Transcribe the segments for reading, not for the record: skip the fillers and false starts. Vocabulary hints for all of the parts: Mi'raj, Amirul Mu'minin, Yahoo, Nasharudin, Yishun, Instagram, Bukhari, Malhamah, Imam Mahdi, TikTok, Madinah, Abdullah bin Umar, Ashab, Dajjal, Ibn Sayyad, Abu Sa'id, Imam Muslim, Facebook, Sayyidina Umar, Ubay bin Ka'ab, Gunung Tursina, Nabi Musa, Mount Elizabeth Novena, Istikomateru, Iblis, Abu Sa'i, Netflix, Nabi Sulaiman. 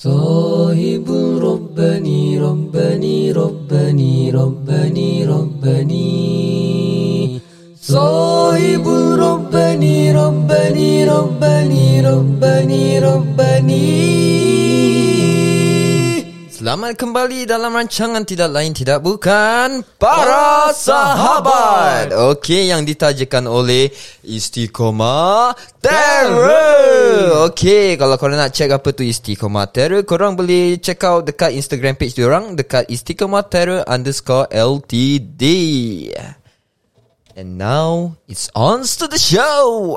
Sahibul Rabbani Rabbani Rabbani Rabbani Rabbani Sahibul Rabbani Rabbani Rabbani Rabbani Rabbani. Selamat kembali dalam rancangan tidak lain tidak bukan Para Sahabat. Okey, yang ditajakan oleh Istikomateru. Okey, kalau korang nak check apa tu Istikomateru, korang boleh check out dekat Instagram page diorang dekat Istikomateru_LTD. And now it's on to the show.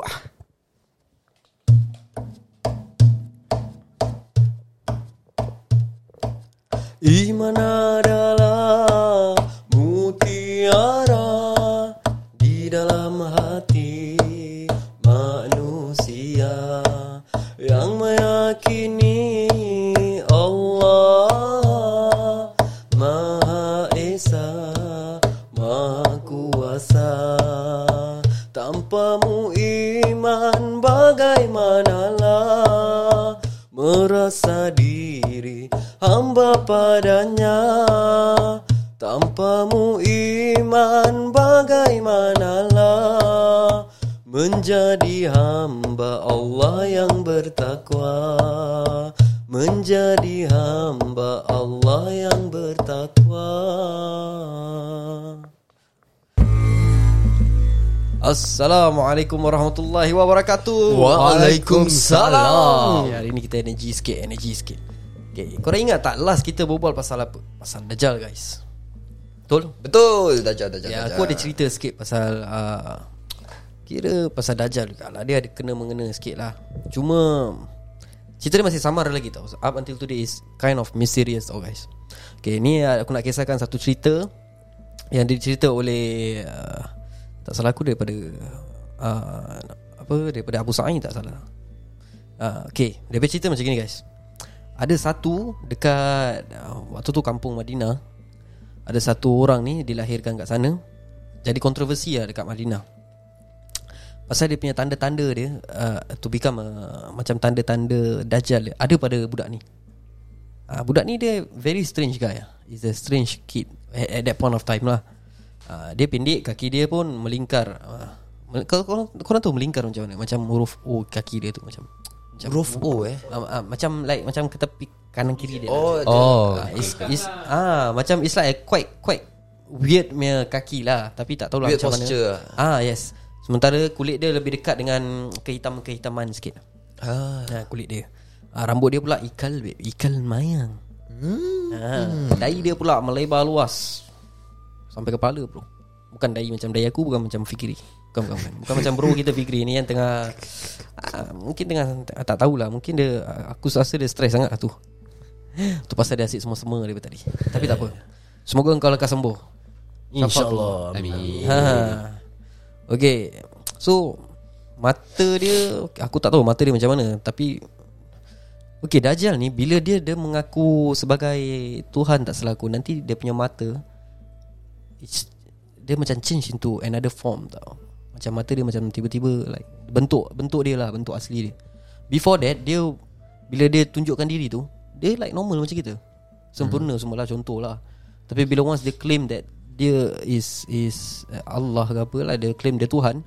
Iman adalah mutiara di dalam hati manusia yang meyakini Allah Maha Esa, Maha Kuasa. Tanpamu iman bagaimanalah merasa diri hamba padanya? Tanpamu iman bagaimanalah menjadi hamba Allah yang bertakwa, menjadi hamba Allah yang bertakwa. Assalamualaikum warahmatullahi wabarakatuh. Waalaikumsalam. Hari ni kita energy sikit. Okay, korang ingat tak last kita berbual pasal apa? Pasal Dajjal, guys. Betul? Betul, Dajjal. Ya, aku ada cerita sikit pasal kira pasal Dajjal juga lah. Dia ada kena-mengena sikit lah. Cuma cerita dia masih samar lagi tau. Up until today is kind of mysterious tau, guys. Okay, ni aku nak kisahkan satu cerita yang dicerita oleh tak salah aku daripada Abu Sa'i, tak salah. Okay, dia cerita macam gini, guys. Ada satu dekat waktu tu kampung Madinah, ada satu orang ni dilahirkan kat sana. Jadi kontroversi lah dekat Madinah pasal dia punya tanda-tanda dia to become macam tanda-tanda Dajjal ada pada budak ni. Budak ni dia very strange guy lah. He's a strange kid at that point of time lah. Dia pendek, kaki dia pun melingkar. Korang tahu melingkar macam mana? Macam huruf O kaki dia tu macam huruf O macam like macam ke tepi kanan kiri dia. Macam it's like quite weird punya kaki lah, tapi tak tahulah macam posture mana. Yes. Sementara kulit dia lebih dekat dengan kehitaman sikit. Kulit dia. Rambut dia pula ikal mayang. Dai dia pula melebar luas sampai kepala, bro. Bukan dai macam dai aku, bukan macam Fikri. Bukan macam bro kita Fikri ni yang tengah mungkin tengah tak tahulah. Mungkin dia, aku rasa dia stres sangat lah tu. Tu pasal dia asyik semua-semua daripada tadi. Tapi tak apa, semoga engkau lekas sembuh, InsyaAllah. Amin. Okay, so mata dia, aku tak tahu mata dia macam mana. Tapi okay, Dajjal ni bila dia mengaku sebagai Tuhan, tak salah aku, nanti dia punya mata dia macam change into another form tau. Macam mata dia macam tiba-tiba like bentuk dia lah, bentuk asli dia. Before that, dia bila dia tunjukkan diri tu, dia like normal macam kita, sempurna semualah, contoh lah. Tapi bila once dia claim that dia is Allah ke apa lah, dia claim dia Tuhan,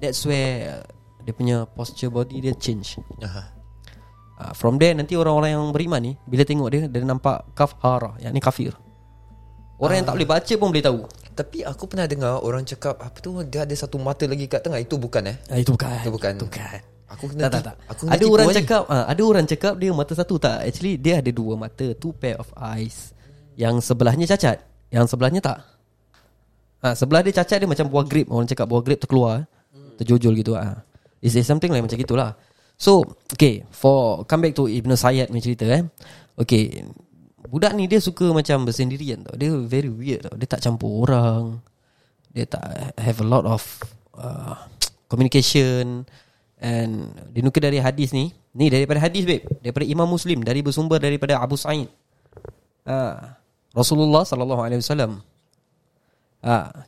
that's where dia punya posture body dia change. From there nanti orang-orang yang beriman ni bila tengok dia nampak kafara, yang ni kafir. Orang yang tak boleh baca pun boleh tahu. Tapi aku pernah dengar orang cakap, apa tu, dia ada satu mata lagi kat tengah. Itu bukan Itu bukan. Aku kena tak. Aku ada orang cakap dia mata satu, tak. Actually dia ada dua mata, two pair of eyes. Yang sebelahnya cacat, yang sebelahnya tak. Sebelah dia cacat, dia macam buah grape. Orang cakap buah grape terkeluar, terjojol gitu. It's something like macam gitulah. So okay, come back to Ibn Sayyad punya cerita. Okay, budak ni dia suka macam bersendirian tau. Dia very weird tau. Dia tak campur orang. Dia tak have a lot of communication. And dinukil dari hadis ni. Ni daripada hadis, babe, daripada Imam Muslim, dari bersumber daripada Abu Sa'id, Rasulullah SAW.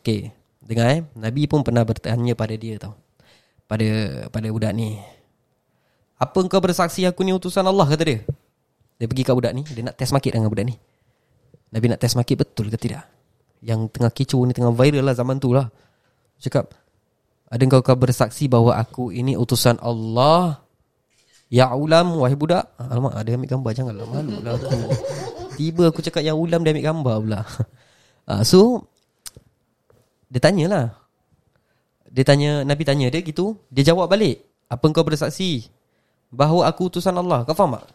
Okay, dengar Nabi pun pernah bertanya pada dia tau, pada budak ni, apa engkau bersaksi aku ni utusan Allah, kata dia. Dia pergi kat budak ni, dia nak test market dengan budak ni. Nabi nak test market betul ke tidak. Yang tengah kecoh ni, tengah viral lah zaman tu lah. Cakap, ada engkau bersaksi bahawa aku ini utusan Allah? Ya ulam, wahai budak. Alamak, dia ambil gambar, janganlah, malu lah. Tiba aku cakap ya ulam, dia ambil gambar pula. So dia tanyalah. Dia tanya, Nabi tanya dia gitu, dia jawab balik. Apa engkau bersaksi bahawa aku utusan Allah? Kau faham tak?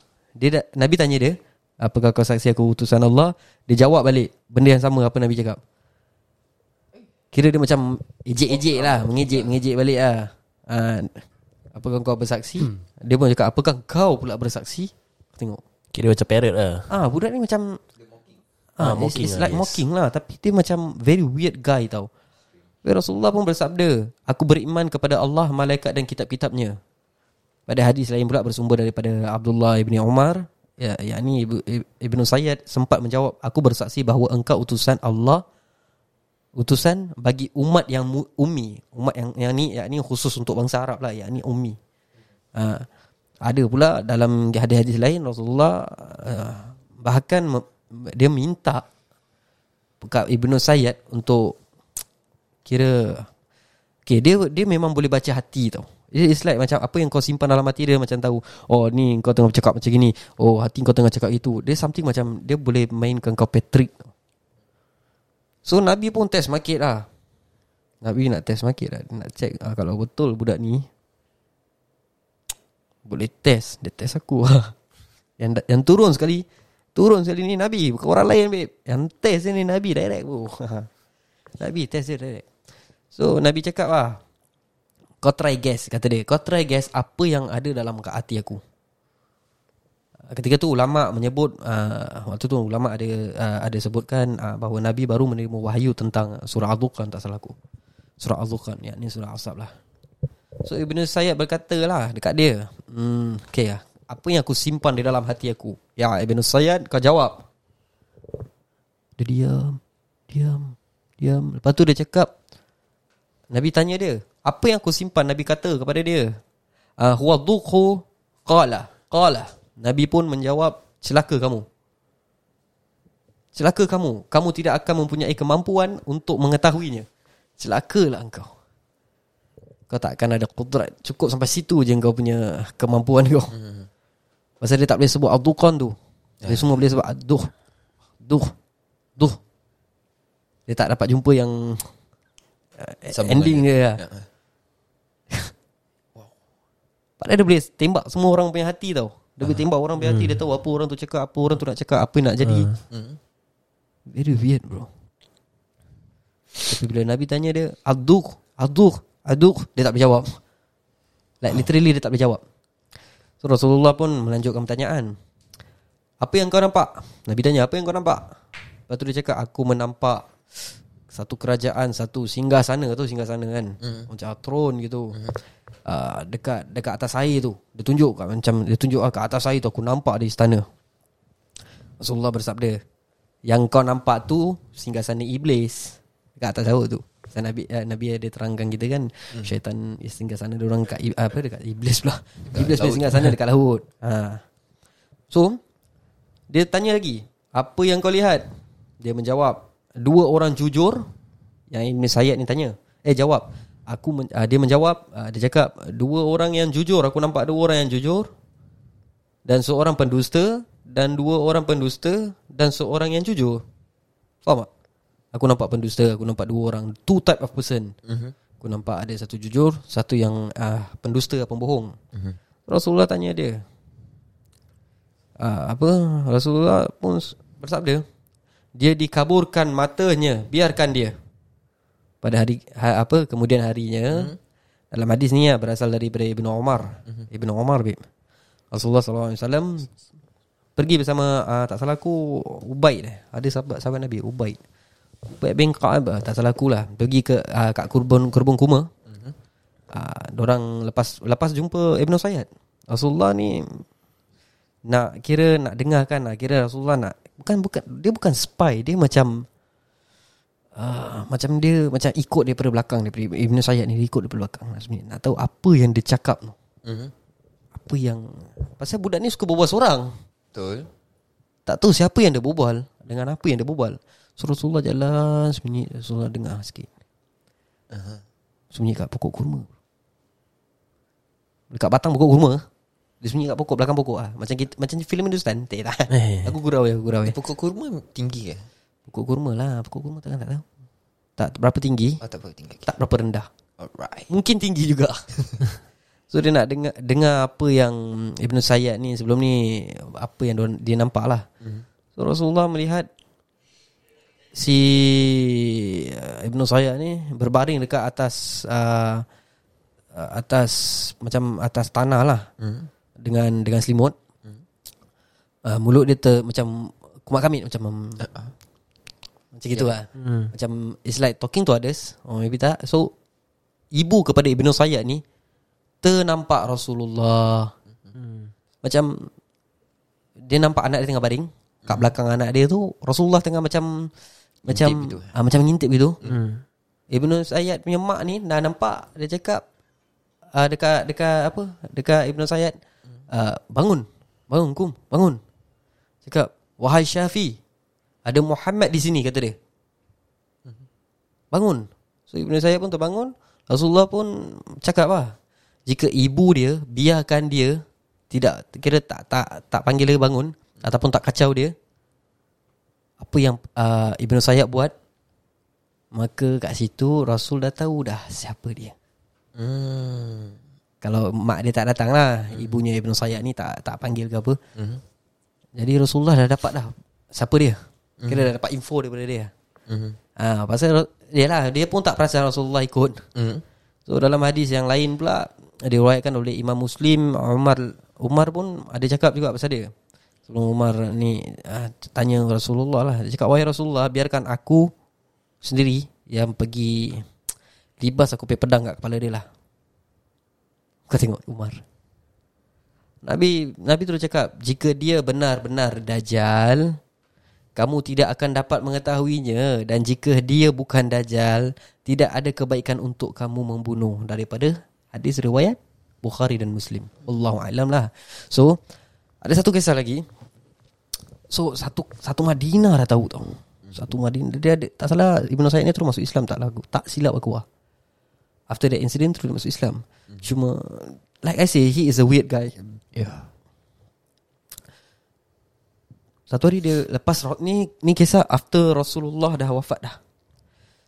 Nabi tanya dia, apakah kau saksi aku utusan Allah? Dia jawab balik benda yang sama apa Nabi cakap. Kira dia macam ejek-ejek lah, mengejek balik lah. Apakah kau bersaksi? Dia pun cakap, apakah kau pula bersaksi? Tengok. Kira macam parrot lah. Budak ni macam it's like mocking lah. Tapi dia macam very weird guy tau. Rasulullah pun bersabda, aku beriman kepada Allah, malaikat dan kitab-kitabnya. Pada hadis lain pula bersumber daripada Abdullah bin Umar, yakni Ibn Sayyad, sempat menjawab, aku bersaksi bahawa engkau utusan Allah, utusan bagi umat yang ummi, umat yang ni khusus untuk bangsa Arab lah, yang ni ummi. Ada pula dalam hadis-hadis lain Rasulullah bahkan dia minta Ibnu Sayyad untuk kira, okay, dia memang boleh baca hati tau. It's like macam apa yang kau simpan dalam hati, dia macam tahu, oh ni kau tengah bercakap macam gini, oh hati kau tengah cakap gitu. Dia something macam dia boleh mainkan kau Patrick. So Nabi pun test market lah. Nabi nak test market lah, nak check kalau betul budak ni boleh test. Dia test aku lah. Yang turun sekali ni Nabi, bukan orang lain babe. Yang test ni Nabi direct bro. Nabi test dia direct. So Nabi cakap lah, kau try guess, kata dia, kau try guess apa yang ada dalam kat hati aku. Ketika tu ulama menyebut, waktu tu ulama ada sebutkan bahawa Nabi baru menerima wahyu tentang surah Al-Dukhan, tak salah aku. Surah Al-Dukhan, yakni surah Ashab lah. So Ibn Sayyad berkata lah dekat dia, okay lah, apa yang aku simpan di dalam hati aku? Ya Ibn Sayyad, kau jawab. Dia diam. Lepas tu dia cakap, Nabi tanya dia, apa yang aku simpan? Nabi kata kepada dia, huwa dhukhu qala. Nabi pun menjawab, Celaka kamu. Kamu tidak akan mempunyai kemampuan untuk mengetahuinya. Celakalah engkau. Kau tak akan ada kudrat. Cukup sampai situ je kau punya kemampuan kau. Pasal dia tak boleh sebut Al-Dukhan tu. Dia semua boleh sebut Duh. Dia tak dapat jumpa yang ending dia lah. Padahal dia boleh tembak semua orang punya hati tau. Dia boleh tembak orang punya hati. Dia tahu apa orang tu cakap, apa orang tu nak cakap, apa nak jadi. Very weird bro. Tapi bila Nabi tanya dia, Aduk, dia tak boleh jawab. Like literally dia tak boleh jawab. So Rasulullah pun melanjutkan pertanyaan, apa yang kau nampak? Nabi tanya, apa yang kau nampak? Lepas tu dia cakap, aku menampak satu kerajaan, satu singgah sana kan, macam throne gitu. Dekat atas air tu. Dia tunjuk ke atas air tu, aku nampak di istana. Rasulullah bersabda, yang kau nampak tu singgasana iblis dekat atas laut tu. Pasal Nabi ada terangkan kita kan, syaitan singgasana dia orang dekat iblis pula. Iblis punya singgasana dekat laut. So dia tanya lagi, apa yang kau lihat? Dia menjawab, dua orang jujur. Yang Ibn Sayyad ni tanya, jawab. Dia menjawab, dia cakap, dua orang yang jujur, aku nampak dua orang yang jujur dan seorang pendusta, dan dua orang pendusta dan seorang yang jujur. Faham tak? Aku nampak pendusta, aku nampak dua orang, two type of person. Aku nampak ada satu jujur, satu yang pendusta, pembohong. Rasulullah tanya dia, Rasulullah pun bersabda, dia dikaburkan matanya, biarkan dia. Pada kemudian harinya, dalam hadis ni berasal daripada Ibn Umar. Ibn Umar babe. Rasulullah SAW pergi bersama tak salah aku Ubay dah. Ada sahabat Nabi Ubay. Ubay bin Ka'ab, tak salah aku lah. Pergi ke kat Kurbung Kuma. Dorang lepas jumpa Ibn Sayyad. Rasulullah ni nak dengarkan, kira Rasulullah nak bukan dia bukan spy, dia macam macam ikut daripada belakang, daripada Ibn Sayyad ni, dia ikut daripada belakang sebenarnya. Nak tahu apa yang dia cakap tu. Apa yang, pasal budak ni suka berbual seorang. Betul. Tak tahu siapa yang dia berbual, dengan apa yang dia berbual. So Rasulullah jalan sembunyi. Rasulullah dengar sikit, sembunyi kat pokok kurma, dekat batang pokok kurma. Dia sembunyi kat pokok, belakang pokok lah. Macam kita, macam filem Hindustan. Tak lah. Aku gurau ya, Pokok kurma tinggi ke? Pokok kurma lah. Pokok kurma tak tahu. Tak berapa tinggi, oh, tak berapa rendah. Alright. Mungkin tinggi juga. So dia nak dengar apa yang Ibn Sayyad ni sebelum ni, apa yang dia nampak lah. So Rasulullah melihat si Ibn Sayyad ni berbaring dekat atas atas macam atas tanah lah, dengan selimut. Mulut dia macam kumat-kamit, macam gitu lah. Macam it's like talking to others, or maybe tak. So ibu kepada Ibn Sayyad ni ternampak Rasulullah. Macam dia nampak anak dia tengah baring, kat belakang anak dia tu Rasulullah tengah macam ngintip gitu. Ibn Sayyad punya mak ni dah nampak. Dia cakap dekat Ibn Sayyad, bangun kum, bangun. Cakap, wahai Syafi, ada Muhammad di sini, kata dia. Bangun. So Ibn Sayyad pun terbangun. Rasulullah pun cakap lah, jika ibu dia biarkan dia, tidak kira tak panggil dia bangun ataupun tak kacau dia, apa yang Ibn Sayyad buat, maka kat situ Rasul dah tahu dah siapa dia. Kalau mak dia tak datang lah, ibunya Ibn Sayyad ni tak panggil ke apa. Jadi Rasulullah dah dapat dah siapa dia. Kira dah dapat info daripada dia. Pasal yalah, dia pun tak perasan Rasulullah ikut. So dalam hadis yang lain pula, diriwayatkan oleh Imam Muslim, Umar pun ada cakap juga pasal dia. Sebelum Umar ni tanya Rasulullah lah, dia cakap, wahai Rasulullah, biarkan aku sendiri yang pergi libas, aku pakai pedang kat kepala dia lah. Kau tengok Umar. Nabi terus cakap, jika dia benar-benar Dajjal, kamu tidak akan dapat mengetahuinya, dan jika dia bukan Dajjal, tidak ada kebaikan untuk kamu membunuh. Daripada hadis riwayat Bukhari dan Muslim. Wallahu a'lam lah. So ada satu kisah lagi. So satu Madinah dah tahu tau. Satu Madinah. Dia ada, tak salah, Ibn Sayyid ni terus masuk Islam, tak silap aku lah. After that incident terus masuk Islam. Cuma like I say, he is a weird guy. Yeah. Satu hari dia lepas ni kisah after Rasulullah dah wafat dah.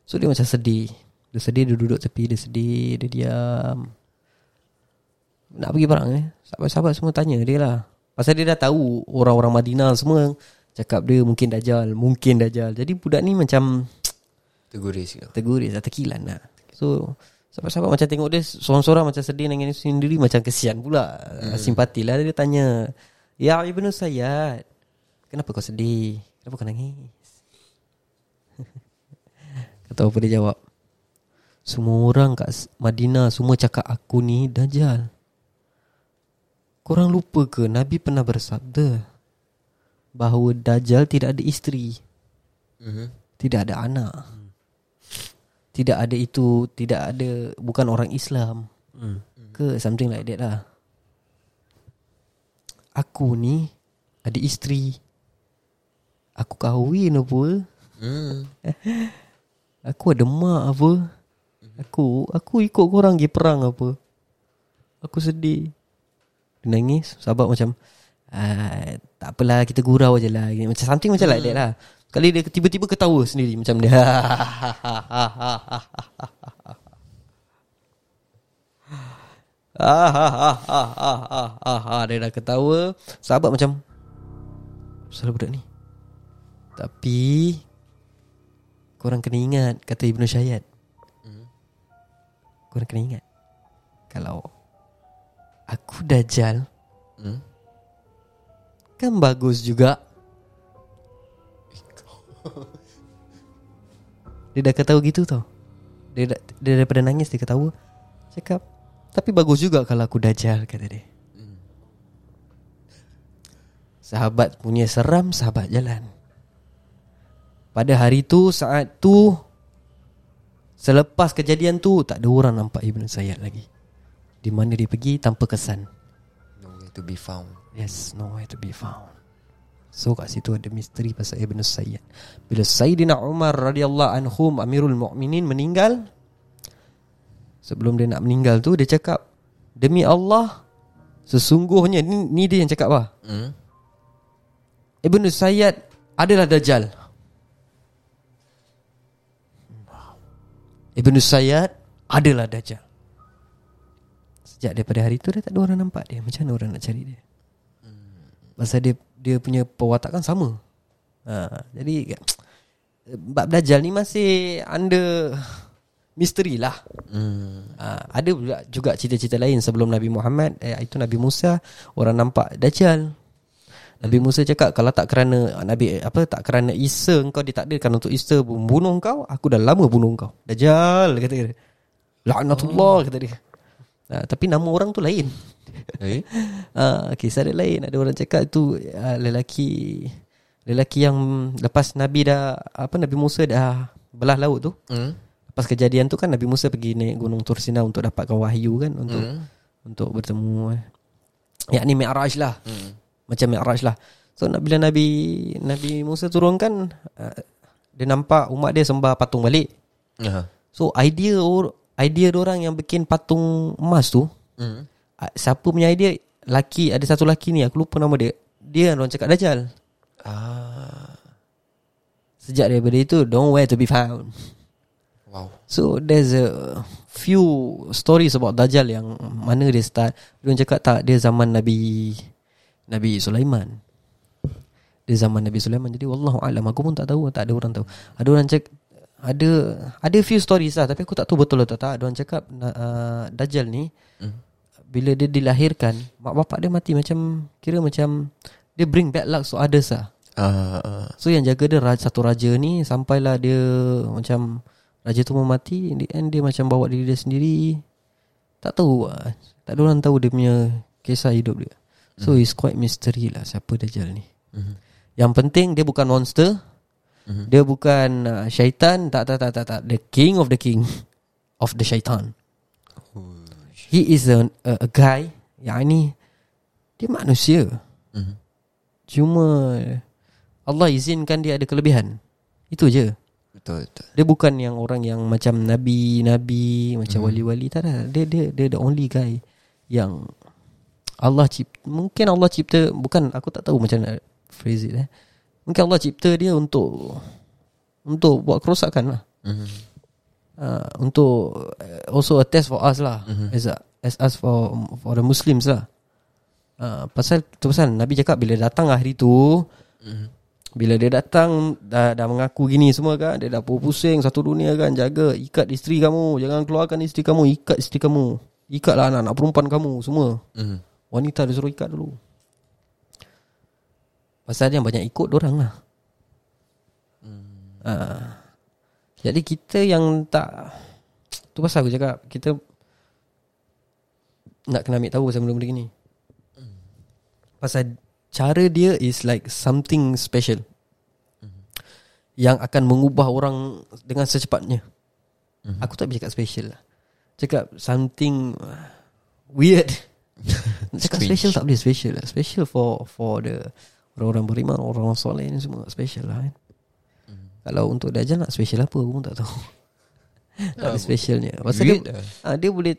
So dia macam sedih. Dia duduk tepi, dia sedih, dia diam. Nak pergi perang sahabat-sahabat semua tanya dia lah, pasal dia dah tahu orang-orang Madinah semua cakap dia mungkin Dajjal. Jadi budak ni macam Teguris dah terkilan lah. So sahabat-sahabat macam tengok dia seorang-seorang macam sedih, dengan sendiri macam kesian pula. Simpati lah. Dia tanya, ya Ibn Sayyad, kenapa kau sedih? Kenapa kau nangis? Kata apa dia jawab, semua orang kat Madinah semua cakap aku ni Dajjal. Korang lupa ke Nabi pernah bersabda bahawa Dajjal tidak ada isteri, tidak ada anak, tidak ada itu, tidak ada, bukan orang Islam ke something like that lah. Aku ni ada isteri, aku kahwin apa, aku ada mak apa, Aku ikut korang pergi perang apa. Aku sedih. Dia nangis. Sahabat macam, tak apalah, kita gurau je lah. Macam something macam like that lah. Kali dia tiba-tiba ketawa sendiri macam dia. Dia dah ketawa. Sahabat macam, salah budak ni. Tapi korang kena ingat, kata Ibn Sayyad, korang kena ingat, kalau aku Dajjal kan bagus juga. Dia dah ketawa gitu tau. Dia daripada nangis dia ketawa. Cakap, tapi bagus juga kalau aku Dajjal, kata dia. Sahabat punya seram, sahabat jalan. Pada hari tu, saat tu, selepas kejadian tu, tak ada orang nampak Ibn Sayyad lagi. Di mana dia pergi tanpa kesan. Nowhere to be found. Yes, nowhere to be found. So kat situ ada misteri pasal Ibn Sayyad. Bila Sayyidina Umar radhiyallahu anhum Amirul Mu'minin meninggal, sebelum dia nak meninggal tu dia cakap, demi Allah sesungguhnya ni dia yang cakap lah, Ibn Sayyad adalah Dajjal. Ibn Sayyad adalah Dajjal. Sejak daripada hari tu dah tak ada orang nampak dia. Macam mana orang nak cari dia? Pasal dia punya pewatakan sama. Jadi bab Dajjal ni masih under misteri lah. Ada juga cerita-cerita lain sebelum Nabi Muhammad, itu Nabi Musa, orang nampak Dajjal. Nabi Musa cakap, kalau tak kerana Nabi tak kerana Isa, engkau ditakdirkan untuk Isa membunuh kau, aku dah lama bunuh kau. Dajjal kata dia, la'natullah kata dia. Tapi nama orang tu lain. Kisah dia lain. Ada orang cakap tu lelaki yang lepas Nabi Musa dah belah laut tu. Pas kejadian tu kan Nabi Musa pergi naik Gunung Tursina untuk dapatkan wahyu kan, untuk bertemu yakni mi'raj lah. Macam mi'raj lah. So bila Nabi Musa turun kan, dia nampak umat dia sembah patung balik. So idea orang yang bikin patung emas tu, siapa punya idea? Ada satu laki ni, aku lupa nama dia. Dia orang cakap Dajjal. Sejak daripada itu, nowhere to be found. Wow. So there's a few stories about Dajjal yang mana dia start. Dia orang cakap tak, dia zaman Nabi Sulaiman. Dia zaman Nabi Sulaiman. Jadi wallahu alam, aku pun tak tahu, tak ada orang tahu. Ada orang cakap ada few stories lah, tapi aku tak tahu betul atau tak. Dia orang cakap Dajjal ni bila dia dilahirkan, mak bapak dia mati, macam kira macam dia bring bad luck to others lah. So yang jaga dia satu raja ni, sampailah dia macam raja tu mau mati, in the end dia macam bawa diri dia sendiri. Tak tahu, tak ada orang tahu dia punya kisah hidup dia. So it's quite mystery lah siapa Dajjal ni. Yang penting dia bukan monster, dia bukan syaitan. Tak. The king of the king of the syaitan. He is a guy yang ni dia manusia, cuma Allah izinkan dia ada kelebihan. Itu je. Betul. Dia bukan yang orang yang macam nabi macam wali-wali, tak ada. Dia the only guy yang Allah cipta. Mungkin Allah cipta, bukan, aku tak tahu macam nak phrase it. Mungkin Allah cipta dia untuk buat kerosakan lah. Untuk also a test for us lah, as us for the Muslims lah. Pasal tu pasal Nabi cakap bila datang hari tu, bila dia datang dah mengaku gini semua kan, dia dah pusing satu dunia kan. Jaga, ikat isteri kamu, jangan keluarkan isteri kamu. Ikat isteri kamu, ikatlah anak-anak perempuan kamu semua. Wanita disuruh ikat dulu. Pasal dia banyak ikut dorang lah. Jadi kita yang tak, tu pasal aku cakap kita nak kena ambil tahu pasal benda-benda gini. Pasal cara dia is like something special yang akan mengubah orang dengan secepatnya. Aku tak boleh cakap special lah, cakap something weird. Cakap special tak boleh, special lah. Special for the orang-orang beriman, orang-orang soleh ni semua special lah kan. Kalau untuk Dajjal nak special apa aku pun tak tahu. Tak ada specialnya. Pasal dia boleh,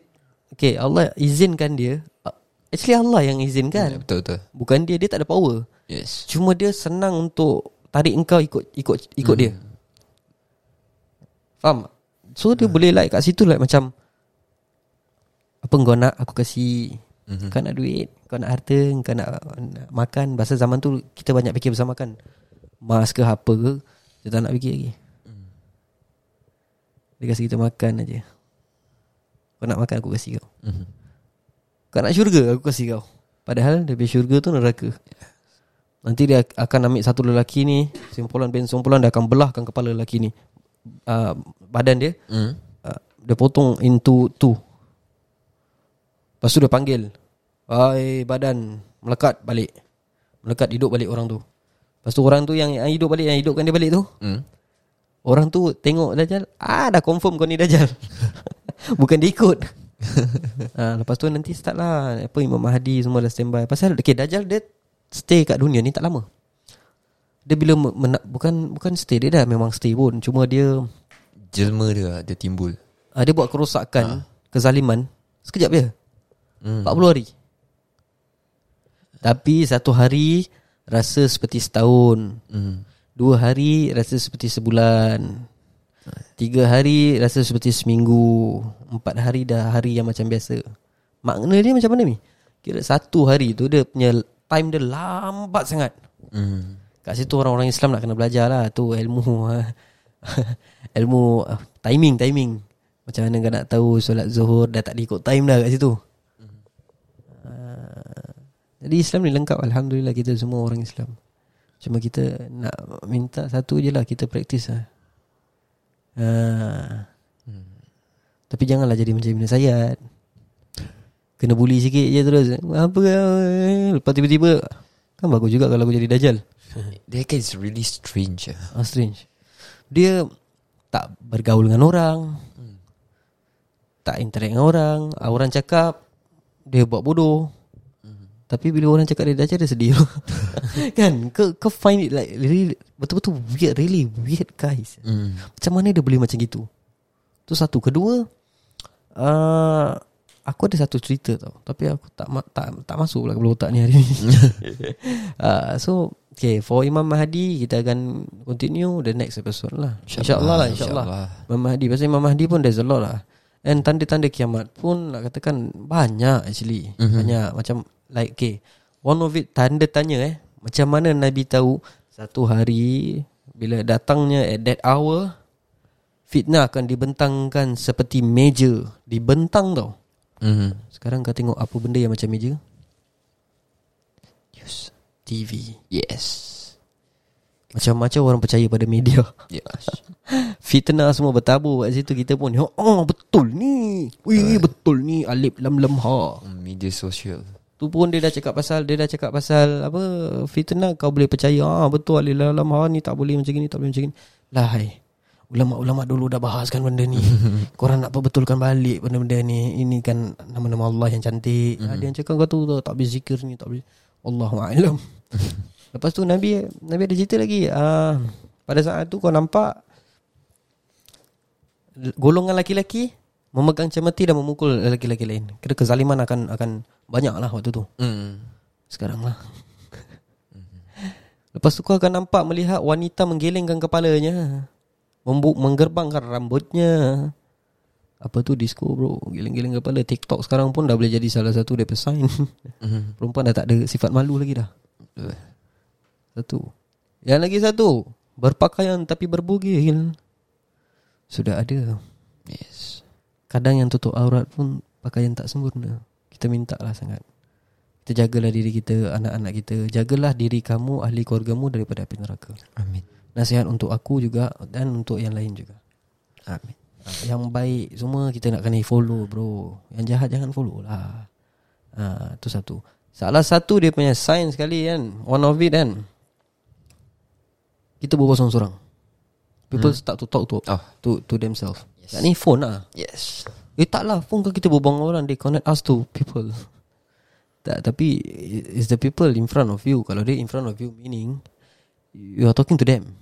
okay, Allah izinkan dia. Actually Allah yang izinkan. Betul. Bukan dia, tak ada power. Yes. Cuma dia senang untuk tarik engkau ikut dia. Faham? So dia boleh like kat situ like macam, apa kau nak aku kasih. Kau nak duit, kau nak harta, kau nak makan. Bahasa zaman tu kita banyak fikir pasal makan, mas ke apa ke, kita tak nak fikir lagi. Dia kasi kita makan aja. Kau nak makan aku kasih kau. Kau nak syurga aku kasih kau. Padahal dia punya syurga tu neraka. Nanti dia akan ambil satu lelaki ni, Simpulan dia akan belahkan kepala lelaki ni, badan dia, dia potong into two. Lepas tu dia panggil, badan melekat balik, melekat hidup balik orang tu. Lepas tu orang tu yang hidup balik, yang hidupkan dia balik tu, orang tu tengok Dajjal, dah confirm kau ni Dajjal. Bukan dia ikut. Lepas tu nanti start lah Imam Mahdi semua dah standby. Pasal Dajjal dia stay kat dunia ni tak lama. dia bila bukan stay dia dah memang stay pun, cuma dia jelma dia timbul. Dia buat kerosakan, kezaliman sekejap je. 40 hari. Tapi satu hari rasa seperti setahun. 2 hari rasa seperti sebulan. 3 hari rasa seperti seminggu. 4 hari dah hari yang macam biasa. Makna dia macam mana ni? Kira 1 hari tu dia punya time dia lambat sangat. Kat situ orang-orang Islam nak kena belajar lah tu ilmu. Ilmu timing. Macam mana kau nak tahu solat zuhur dah tak diikut time dah kat situ. Jadi Islam ni lengkap, alhamdulillah kita semua orang Islam. Cuma kita nak minta satu je lah, kita praktis lah. Tapi janganlah jadi macam Ibn Sayyad. Kena bully sikit je terus. Apa kau? Lepas tiba-tiba kan bagus juga kalau aku jadi Dajjal. That case really strange. Strange. Dia tak bergaul dengan orang. Tak interact dengan orang. Orang cakap dia buat bodoh. Tapi bila orang cakap dia Dajjal, dia sedih. Kan? Kau find it like really, betul-betul weird. Really weird guys. Macam mana dia boleh macam gitu? Tu satu. Kedua, aku ada satu cerita tau, tapi aku tak masuk pula kepala otak ni hari ni. So okay, for Imam Mahdi kita akan continue the next episode lah, InsyaAllah. Imam Mahdi, pasal Imam Mahdi pun there's a lot lah. And tanda-tanda kiamat pun nak katakan banyak actually. Banyak macam like, okay, one of it tanda tanya macam mana Nabi tahu satu hari bila datangnya at that hour fitnah akan dibentangkan seperti meja. Dibentang tau. Sekarang kau tengok apa benda yang macam meja? News, TV. Yes. Macam-macam orang percaya pada media. Yes. Fitnah semua bertabur kat situ. Kita pun betul ni. Wih, betul ni. Alif lam lam ha. Media sosial tu pun dia dah cakap pasal apa fitnah, kau boleh percaya betul alilah lama ni tak boleh macam ni. Lahai ulama dulu dah bahaskan benda ni. Korang nak perbetulkan balik benda-benda ni. Ini kan nama-nama Allah yang cantik. Ada yang cakap kau tu tak boleh zikir ni, tak boleh. Allahu a'lam. Lepas tu Nabi ada cerita lagi. Pada saat tu kau nampak golongan laki-laki memegang cemeti dan memukul lelaki-lelaki lain. Kira kezaliman akan banyak lah waktu tu. Sekarang lah. Lepas tu kau akan nampak melihat wanita menggelengkan kepalanya, menggerbangkan rambutnya. Apa tu disco bro? Geleng-geleng kepala. TikTok sekarang pun dah boleh jadi salah satu dia pesaing. Perempuan dah tak ada sifat malu lagi dah. Satu. Yang lagi satu, berpakaian tapi berbugil. Sudah ada. Yes. Kadang yang tutup aurat pun pakaian tak sempurna. Kita minta lah sangat. Kita jagalah diri kita, anak-anak kita. Jagalah diri kamu, ahli keluargamu daripada api neraka. Amin. Nasihat untuk aku juga dan untuk yang lain juga. Amin. Yang baik semua kita nak kena follow bro. Yang jahat jangan follow lah. Itu satu. Salah satu dia punya sign sekali kan, one of it kan, kita berbual sorang-sorang. People start to talk to themselves. Kat ni phone lah. Yes. Taklah phone kan kita berbual dengan orang, they connect us to people. Tak, tapi it's the people in front of you. Kalau dia in front of you, meaning you are talking to them.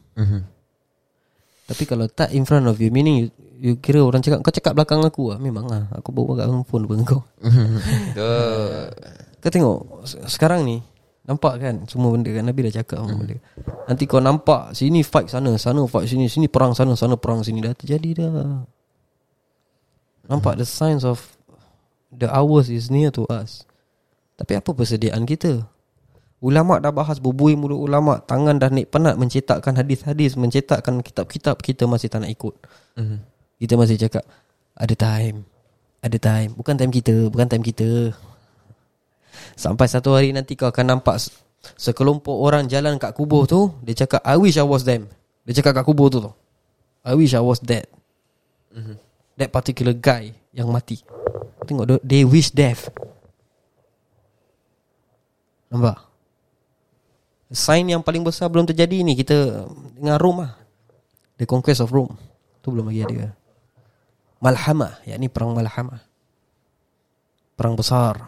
Tapi kalau tak in front of you, meaning you kira orang cakap, kau cakap belakang aku lah. Memang lah, aku berbual kat phone dengan kau. Kau tengok sekarang ni, nampak kan semua benda kan, Nabi dah cakap semua benda. Nanti kau nampak sini fight sana, sana fight sini, sini perang sana, sana perang sini. Dah terjadi dah. Nampak the signs of the hours is near to us. Tapi apa persediaan kita? Ulama' dah bahas, berbuih mulut ulama'. Tangan dah naik penat mencetakkan hadis-hadis, mencetakkan kitab-kitab. Kita masih tak nak ikut. Kita masih cakap Ada time. Bukan time kita. Sampai satu hari nanti kau akan nampak sekelompok orang jalan kat kubur tu. Dia cakap I wish I was them. Dia cakap kat kubur tu, I wish I was that. That particular guy yang mati. Tengok, they wish death. Nampak? Sign yang paling besar belum terjadi ni, kita dengan Rome lah. The conquest of Rome. Tu belum lagi ada. Malhamah, yakni perang Malhamah. Perang besar.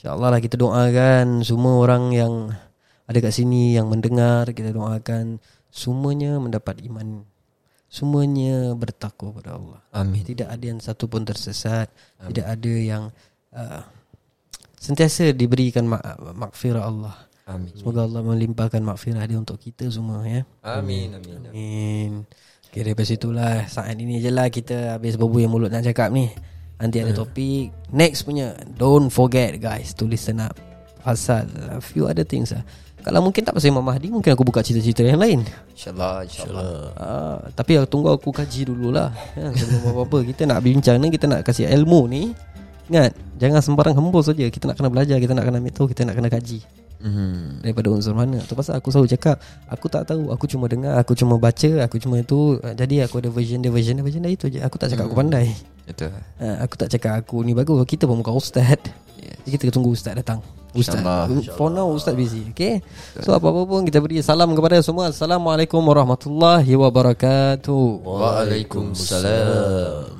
InsyaAllah lah kita doakan semua orang yang ada kat sini yang mendengar, kita doakan semuanya mendapat iman, semuanya bertakwa kepada Allah. Amin. Tidak ada yang satu pun tersesat. Amin. Tidak ada yang sentiasa diberikan maghfirah Allah. Amin. Semoga Allah melimpahkan maghfirah dia untuk kita semua, ya. Amin. Amin. Amin. Okay, daripada situlah, saat ini je lah kita habis berbuih mulut nak cakap ni. Nanti ada topik next punya. Don't forget guys to listen up pasal a few other things lah. Kalau mungkin tak pasal Imam Mahdi, mungkin aku buka cerita-cerita yang lain, InsyaAllah, insyaAllah. Tapi tunggu aku kaji dululah, ya, sebelum apa-apa. Kita nak bincang ni, kita nak kasih ilmu ni. Ingat, jangan sembarang hembus saja. Kita nak kena belajar, kita nak kena metode, kita nak kena kaji. Daripada unsur mana. Itu pasal aku selalu cakap, aku tak tahu, aku cuma dengar, aku cuma baca, aku cuma itu. Jadi aku ada version dia itu je. Aku tak cakap aku pandai. Betul. Aku tak cakap aku ni bagus. Kita pun bukan ustaz. Jadi kita tunggu ustaz datang. Ustaz for now ustaz busy. Okay. So apa-apa pun kita beri salam kepada semua. Assalamualaikum warahmatullahi wabarakatuh. Waalaikumsalam.